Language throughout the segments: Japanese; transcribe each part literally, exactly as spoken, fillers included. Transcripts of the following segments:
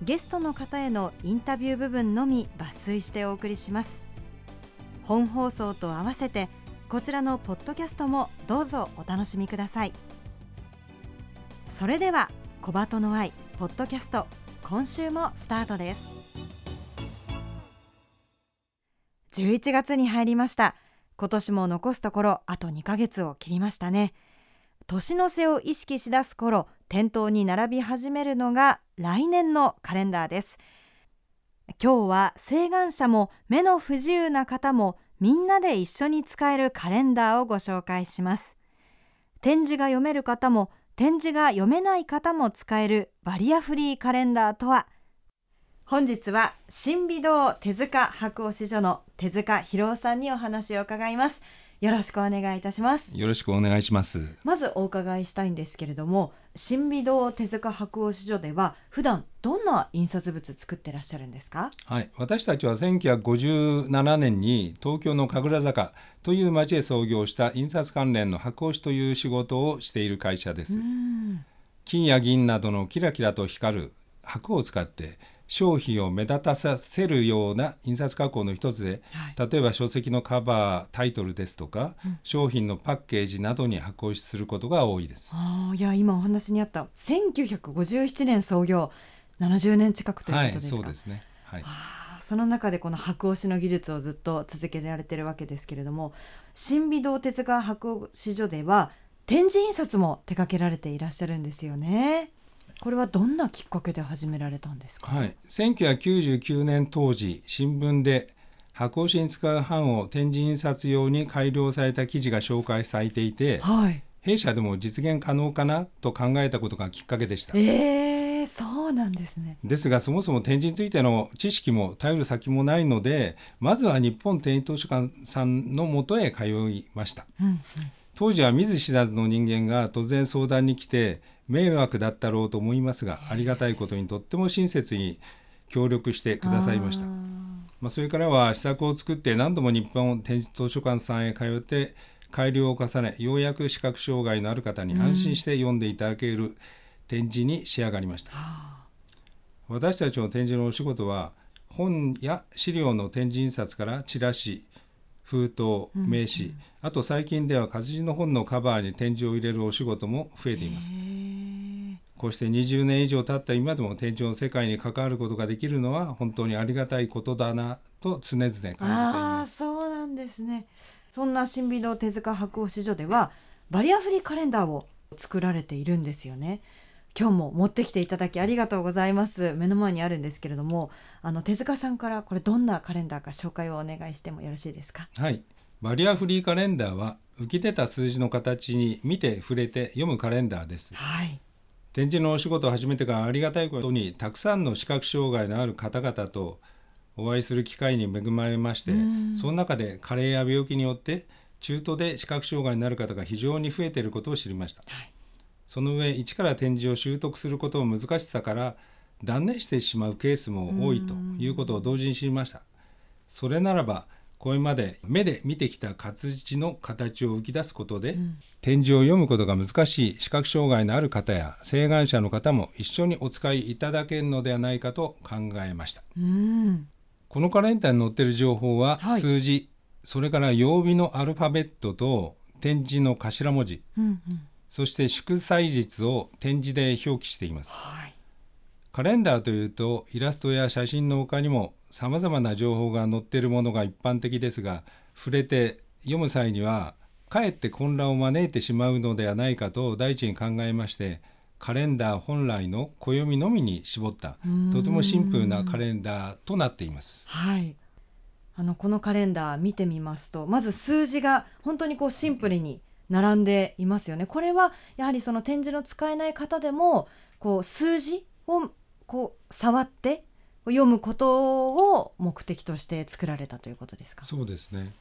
ゲストの方へのインタビュー部分のみ抜粋してお送りします。本放送と合わせてこちらのポッドキャストもどうぞお楽しみください。それでは小鳩の愛ポッドキャスト、今週もスタートです。じゅういちがつに入りました。今年も残すところあとにかげつを切りましたね。年の瀬を意識しだす頃、店頭に並び始めるのが来年のカレンダーです。今日は晴眼者も目の不自由な方もみんなで一緒に使えるカレンダーをご紹介します。点字が読める方も点字が読めない方も使えるバリアフリーカレンダーとは。本日は新美堂手塚箔押所の手塚博夫さんにお話を伺います。よろしくお願いいたします。よろしくお願いします。まずお伺いしたいんですけれども、新美堂手塚箔押所では普段どんな印刷物作ってらっしゃるんですか？はい、私たちはせんきゅうひゃくごじゅうななねんに東京の神楽坂という町へ創業した印刷関連の箔押しという仕事をしている会社です。うん、金や銀などのキラキラと光る箔を使って商品を目立たせるような印刷加工の一つで、はい、例えば書籍のカバー、タイトルですとか、うん、商品のパッケージなどに箔押しすることが多いです。あ、いや今お話にあったせんきゅうひゃくごじゅうななねん創業、ななじゅうねん近くということですか？はい、そうですね、はい、あ、その中でこの箔押しの技術をずっと続けられているわけですけれども、新美堂手塚箔押し所では点字印刷も手掛けられていらっしゃるんですよね。これはどんなきっかけで始められたんですか？はい、せんきゅうひゃくきゅうじゅうきゅうねん当時、新聞で箔押しに使う版を点字印刷用に改良された記事が紹介されていて、はい、弊社でも実現可能かなと考えたことがきっかけでした。えー、そうなんですね。ですがそもそも点字についての知識も頼る先もないので、まずは日本点字図書館さんの元へ通いました。うんうん、当時は見ず知らずの人間が突然相談に来て、迷惑だったろうと思いますが、ありがたいことにとっても親切に協力してくださいました。あ、まあ、それからは試作を作って何度も日本点字図書館さんへ通って改良を重ね、ようやく視覚障害のある方に安心して読んでいただける点字に仕上がりました。うん、私たちの点字のお仕事は、本や資料の点字印刷からチラシ、封筒、名刺、うんうん、あと最近では活字の本のカバーに点字を入れるお仕事も増えています。こうしてにじゅうねん以上経った今でも点字の世界に関わることができるのは本当にありがたいことだなと常々感じています。あ、そうなんですね。そんな新美堂手塚箔押し所ではバリアフリーカレンダーを作られているんですよね。今日も持ってきていただきありがとうございます。目の前にあるんですけれども、あの手塚さんからこれどんなカレンダーか紹介をお願いしてもよろしいですか？はい、バリアフリーカレンダーは浮き出た数字の形に見て触れて読むカレンダーです。はい、点字のお仕事を始めてからありがたいことにたくさんの視覚障害のある方々とお会いする機会に恵まれまして、その中で加齢や病気によって中途で視覚障害になる方が非常に増えていることを知りました。はい、その上、一から点字を習得することの難しさから断念してしまうケースも多いということを同時に知りました。それならばこれまで目で見てきた活字の形を浮き出すことで、うん、点字を読むことが難しい視覚障害のある方や晴眼者の方も一緒にお使いいただけるのではないかと考えました。うん、このカレンダーに載っている情報は数字、はい、それから曜日のアルファベットと点字の頭文字、うんうん、そして祝祭日を点字で表記しています。はい、カレンダーというとイラストや写真の他にもさまざまな情報が載っているものが一般的ですが、触れて読む際にはかえって混乱を招いてしまうのではないかと第一に考えまして、カレンダー本来の暦のみに絞ったとてもシンプルなカレンダーとなっています。はい、あのこのカレンダー見てみますと、まず数字が本当にこうシンプルに並んでいますよね。これはやはりその点字の使えない方でもこう数字をこう触って読むことを目的として作られたということですか？そうですね。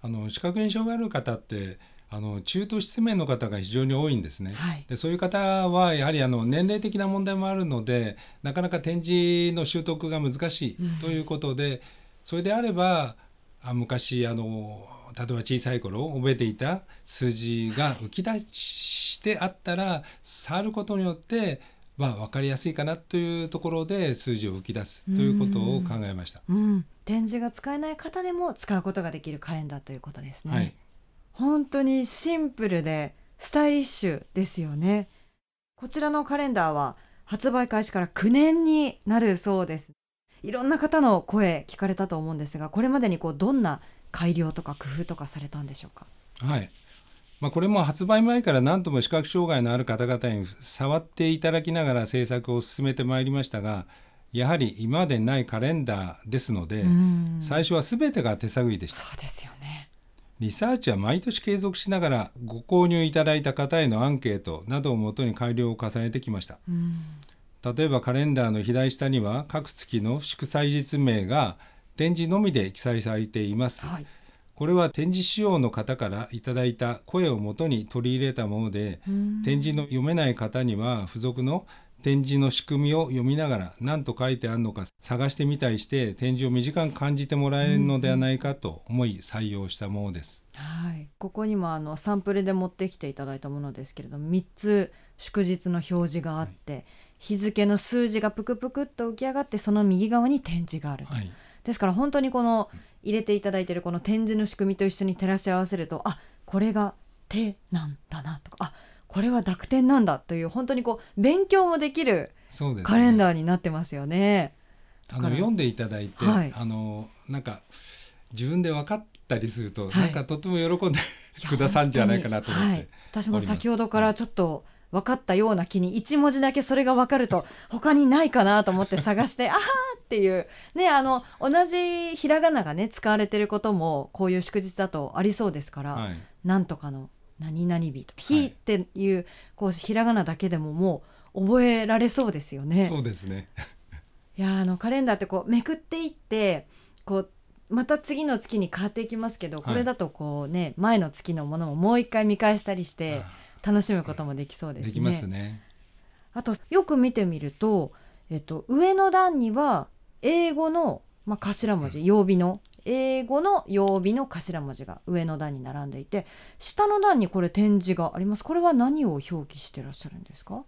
あの視覚に障害がある方ってあの中途失明の方が非常に多いんですね、はい、でそういう方はやはりあの年齢的な問題もあるのでなかなか点字の習得が難しいということで、うん、それであればあ昔あの例えば小さい頃覚えていた数字が浮き出してあったら触ることによってまあ、分かりやすいかなというところで数字を浮き出すということを考えました。うん、点字が使えない方でも使うことができるカレンダーということですね、はい、本当にシンプルでスタイリッシュですよね。こちらのカレンダーは発売開始からきゅうねんになるそうです。いろんな方の声聞かれたと思うんですが、これまでにこうどんな改良とか工夫とかされたんでしょうか？はい、まあ、これも発売前から何とも視覚障害のある方々に触っていただきながら制作を進めてまいりましたが、やはり今までにないカレンダーですので最初は全てが手探りでした。そうですよね。リサーチは毎年継続しながらご購入いただいた方へのアンケートなどをもとに改良を重ねてきました。例えばカレンダーの左下には各月の祝祭日名が点字のみで記載されています、はい、これは点字使用の方からいただいた声をもとに取り入れたもので、点字の読めない方には付属の点字の仕組みを読みながら何と書いてあるのか探してみたりして点字を身近に感じてもらえるのではないかと思い採用したものです、はい、ここにもあのサンプルで持ってきていただいたものですけれども、みっつ祝日の表示があって、はい、日付の数字がぷくぷくっと浮き上がってその右側に点字がある、はい、ですから本当にこの入れていただいているこの点字の仕組みと一緒に照らし合わせると、あ、これが手なんだなとか、あ、これは濁点なんだという本当にこう勉強もできるカレンダーになってますよね。あの読んでいただいて、はい、あのなんか自分で分かったりすると、はい、なんかとても喜んでくださるんじゃないかなと思って、はい、私も先ほどからちょっと分かったような気にいち文字だけそれが分かると他にないかなと思って探してあーっていう、ね、あの同じひらがながね使われてることもこういう祝日だとありそうですから、はい、なんとかの何々日とか、はい、日っていうこうひらがなだけでももう覚えられそうですよね。そうですねいや、あのカレンダーってこうめくっていってこうまた次の月に変わっていきますけど、これだとこう、ね、はい、前の月のものももう一回見返したりして楽しむこともできそうですね。できますね。あとよく見てみると、えっと、上の段には英語の、まあ、頭文字、曜日の英語の曜日の頭文字が上の段に並んでいて、下の段にこれ点字があります。これは何を表記してらっしゃるんですか？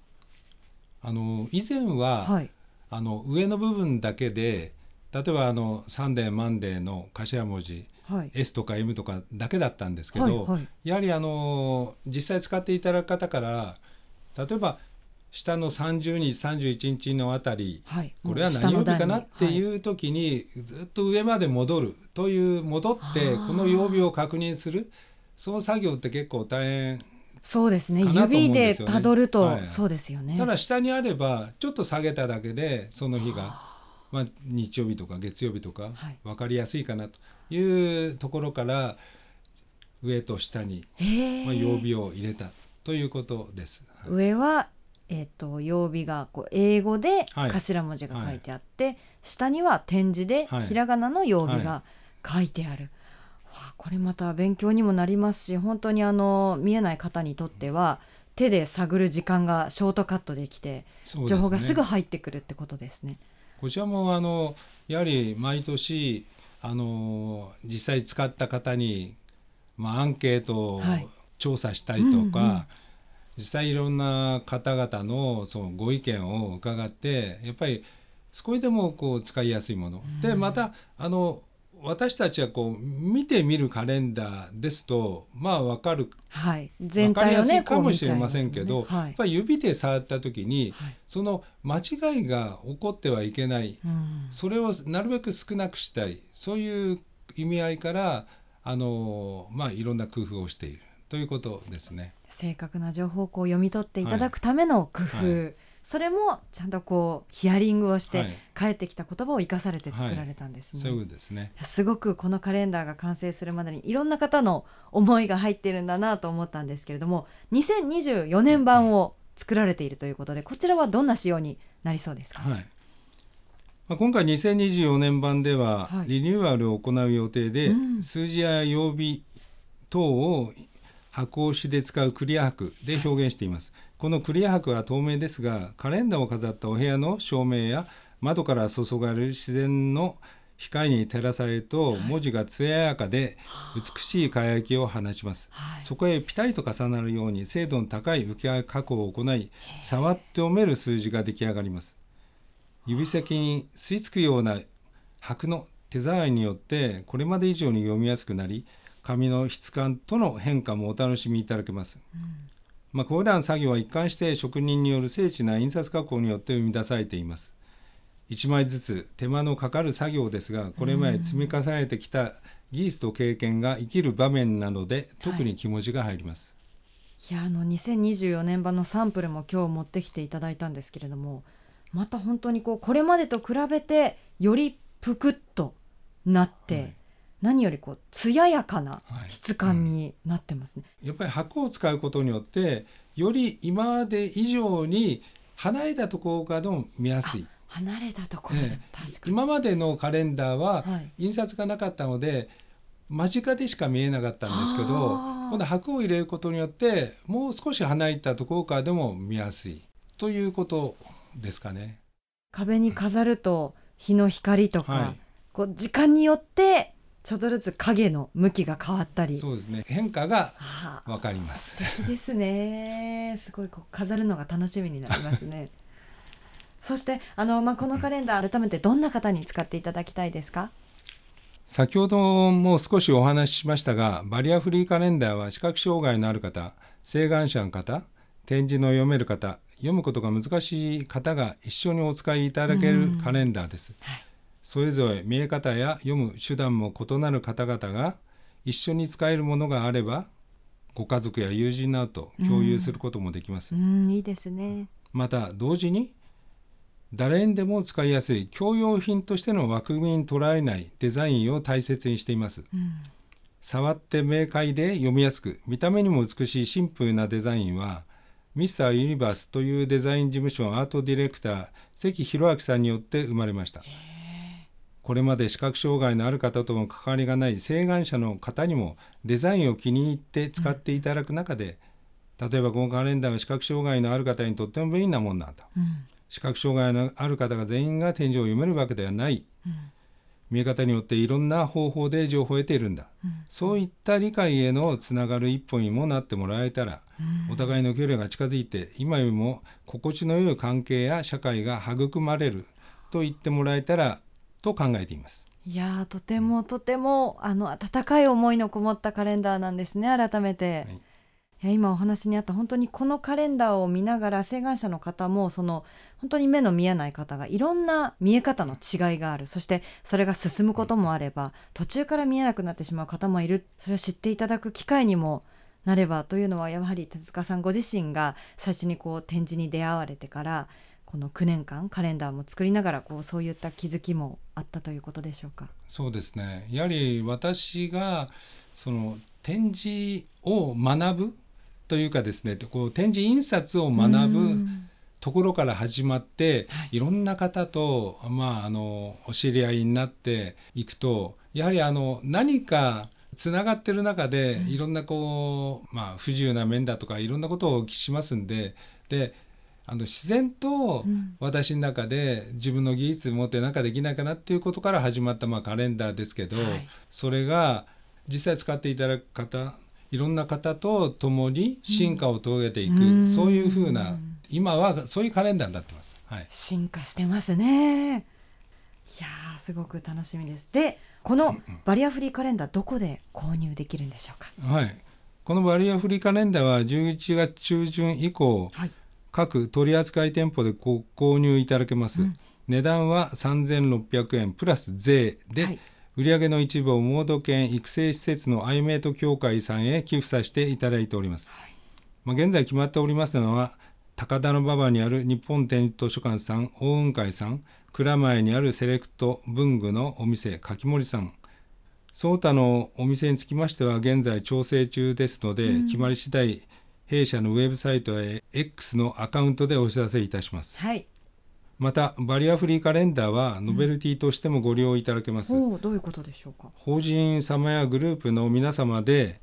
あの以前は、はい、あの上の部分だけで例えばあのサンデーマンデーの頭文字、はい、S とか エム とかだけだったんですけど、はいはい、やはりあの実際使っていただく方から例えば下のさんじゅうにちさんじゅういちにちのあたり、はい、これは何曜日かなっていう時に、はい、ずっと上まで戻るという戻ってこの曜日を確認するその作業って結構大変。そうですね、指でたどると、はい、そうですよね。ただ下にあればちょっと下げただけでその日がまあ、日曜日とか月曜日とか分かりやすいかなというところから上と下にまあ曜日を入れたということです、はい、上は、えー、と曜日がこう英語で頭文字が書いてあって、はいはい、下には点字でひらがなの曜日が書いてある、はいはい、わあ、これまた勉強にもなりますし、本当にあの見えない方にとっては手で探る時間がショートカットできて情報がすぐ入ってくるってことですね。こちらもあのやはり毎年あの実際使った方に、まあ、アンケートを調査したりとか、はい、うんうん、実際いろんな方々の、そのご意見を伺ってやっぱり少しでもこう使いやすいもの、うん、でまたあの私たちはこう見てみるカレンダーですとまあ分かる、はい、全体をね、分かりやすいかもしれませんけど、ねはい、やっぱり指で触った時に、はい、その間違いが起こってはいけない、うん、それをなるべく少なくしたい、そういう意味合いからあの、まあ、いろんな工夫をしているということですね。正確な情報をこう読み取っていただくための工夫、はいはい、それもちゃんとこうヒアリングをして、はい、返ってきた言葉を生かされて作られたんですね。はい、そうですね。すごくこのカレンダーが完成するまでにいろんな方の思いが入っているんだなと思ったんですけれども、にせんにじゅうよねん版を作られているということで、こちらはどんな仕様になりそうですか？はい、まあ、今回にせんにじゅうよねん版ではリニューアルを行う予定で、はいうん、数字や曜日等を箔押しで使うクリア箔で表現しています。このクリア箔は透明ですが、カレンダーを飾ったお部屋の照明や窓から注がれる自然の光に照らされると、文字が艶やかで美しい輝きを放ちます、はい、そこへピタリと重なるように精度の高い浮き加工を行い、触って読める数字が出来上がります。指先に吸い付くような箔の手触りによってこれまで以上に読みやすくなり、紙の質感との変化もお楽しみいただけます、うんまあ、これらの作業は一貫して職人による精緻な印刷加工によって生み出されています。いちまいずつ手間のかかる作業ですが、これまで積み重ねてきた技術と経験が生きる場面なので、うん、特に気持ちが入ります、はい、いやあのにせんにじゅうよねん版のサンプルも今日持ってきていただいたんですけれども、また本当にこうこれまでと比べてよりぷくっとなって、はい、何よりこう艶やかな質感になってますね、はいうん、やっぱり箔を使うことによってより今まで以上に離れたところからも見やすい。離れたところでも、ね、確かに今までのカレンダーは印刷がなかったので、はい、間近でしか見えなかったんですけど、今度箔を入れることによってもう少し離れたところからでも見やすいということですかね。壁に飾ると日の光とか、はい、こう時間によってちょっとずつ影の向きが変わったり、そうですね、変化がわかります。素敵ですね。すごいこう飾るのが楽しみになりますね。そしてあの、まあ、このカレンダー改めてどんな方に使っていただきたいですか？先ほども少しお話ししましたが、バリアフリーカレンダーは視覚障害のある方、晴眼者の方、点字の読める方、読むことが難しい方が一緒にお使いいただけるカレンダーです。はい、それぞれ見え方や読む手段も異なる方々が一緒に使えるものがあれば、ご家族や友人などと共有することもできます、うんうん、いいですね。また同時に誰にでも使いやすい共用品としての枠組みにとらえないデザインを大切にしています、うん、触って明快で読みやすく、見た目にも美しいシンプルなデザインはミスターユニバースというデザイン事務所のアートディレクター関弘明さんによって生まれました。これまで視覚障害のある方との関わりがない晴眼者の方にもデザインを気に入って使っていただく中で、うん、例えばこのカレンダーは視覚障害のある方にとっても便利なもんなんだ、うん、視覚障害のある方が全員が点字を読めるわけではない、うん、見え方によっていろんな方法で情報を得ているんだ、うん、そういった理解へのつながる一歩にもなってもらえたら、うん、お互いの距離が近づいて今よりも心地の良い関係や社会が育まれると言ってもらえたらと考えています。いやとてもとてもあの温かい思いのこもったカレンダーなんですね。改めて、はい、いや今お話にあった本当にこのカレンダーを見ながら晴眼者の方もその本当に目の見えない方がいろんな見え方の違いがある、そしてそれが進むこともあれば、はい、途中から見えなくなってしまう方もいる、それを知っていただく機会にもなればというのは、やはり手塚さんご自身が最初にこう展示に出会われてからこのきゅうねんかんカレンダーも作りながらこうそういった気づきもあったということでしょうか？そうですね、やはり私がその点字を学ぶというかですね、こう点字印刷を学ぶところから始まって、はい、いろんな方と、まあ、あのお知り合いになっていくと、やはりあの何かつながってる中で、うん、いろんなこう、まあ、不自由な面だとかいろんなことをお聞きしますんで、であの自然と私の中で自分の技術持って何かできないかなっていうことから始まったまあカレンダーですけど、はい、それが実際使っていただく方、いろんな方と共に進化を遂げていく、うん、そういうふうな今はそういうカレンダーになってます、はい、進化してますね。いやーすごく楽しみです。でこのバリアフリーカレンダーどこで購入できるんでしょうか。うんうん、はい、このバリアフリーカレンダーはじゅういちがつちゅうじゅん以降、はい、各取扱い店舗でご購入いただけます。うん、値段はさんぜんろっぴゃくえんプラス税で、はい、売上の一部を盲導犬育成施設のアイメイト協会さんへ寄付させていただいております。はい、まあ、現在決まっておりますのは高田馬場にある日本展示図書館さん、大雲会さん、蔵前にあるセレクト文具のお店柿森さん、その他のお店につきましては現在調整中ですので、うん、決まり次第弊社のウェブサイトへ エックス のアカウントでお知らせいたします。はい、またバリアフリーカレンダーはノベルティとしてもご利用いただけます。うん、お、どういうことでしょうか。法人様やグループの皆様で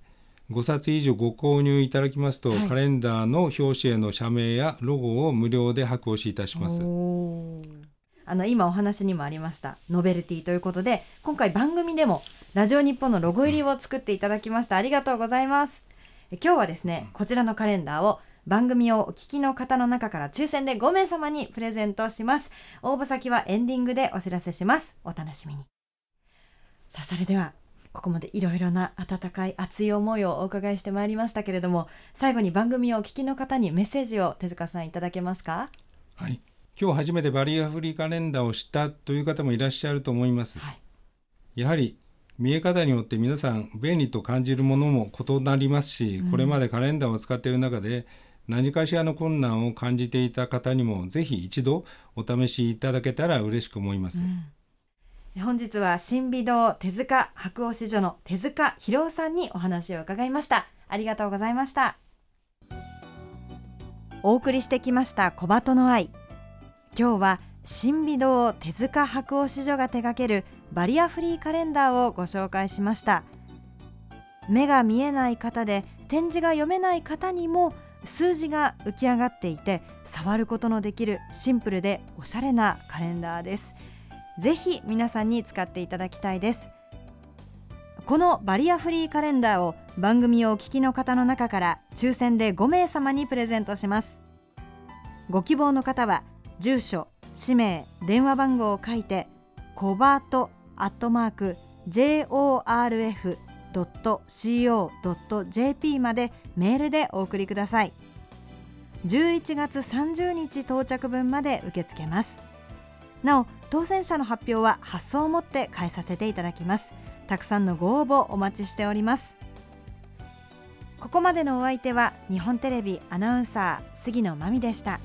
ごさつ以上ご購入いただきますと、はい、カレンダーの表紙への社名やロゴを無料で発行しいたします。あの今お話にもありましたノベルティということで、今回番組でもラジオ日本のロゴ入りを作っていただきました、うん、ありがとうございます。今日はですね、こちらのカレンダーを番組をお聞きの方の中から抽選でごめいさまにプレゼントします。応募先はエンディングでお知らせします。お楽しみに。さあそれではここまでいろいろな温かい熱い思いをお伺いしてまいりましたけれども、最後に番組をお聞きの方にメッセージを手塚さんいただけますか。はい、今日初めてバリアフリーカレンダーを知ったという方もいらっしゃると思います。はい、やはり見え方によって皆さん便利と感じるものも異なりますし、これまでカレンダーを使っている中で、うん何かしらの困難を感じていた方にもぜひ一度お試しいただけたら嬉しく思います。うん、本日は新美堂手塚箔押所の手塚博夫さんにお話を伺いました。ありがとうございました。お送りしてきました小鳩の愛、今日は新美堂手塚箔押所が手掛けるバリアフリーカレンダーをご紹介しました。目が見えない方で点字が読めない方にも数字が浮き上がっていて触ることのできるシンプルでおしゃれなカレンダーです。ぜひ皆さんに使っていただきたいです。このバリアフリーカレンダーを番組をお聞きの方の中から抽選でごめいさまにプレゼントします。ご希望の方は住所、氏名、電話番号を書いてコバトアットマーク ジェイオーアールエフドットシーオードットジェーピー までメールでお送りください。じゅういちがつさんじゅうにち到着分まで受け付けます。なお当選者の発表は発送をもって返させていただきます。たくさんのご応募お待ちしております。ここまでのお相手は日本テレビアナウンサー杉野真美でした。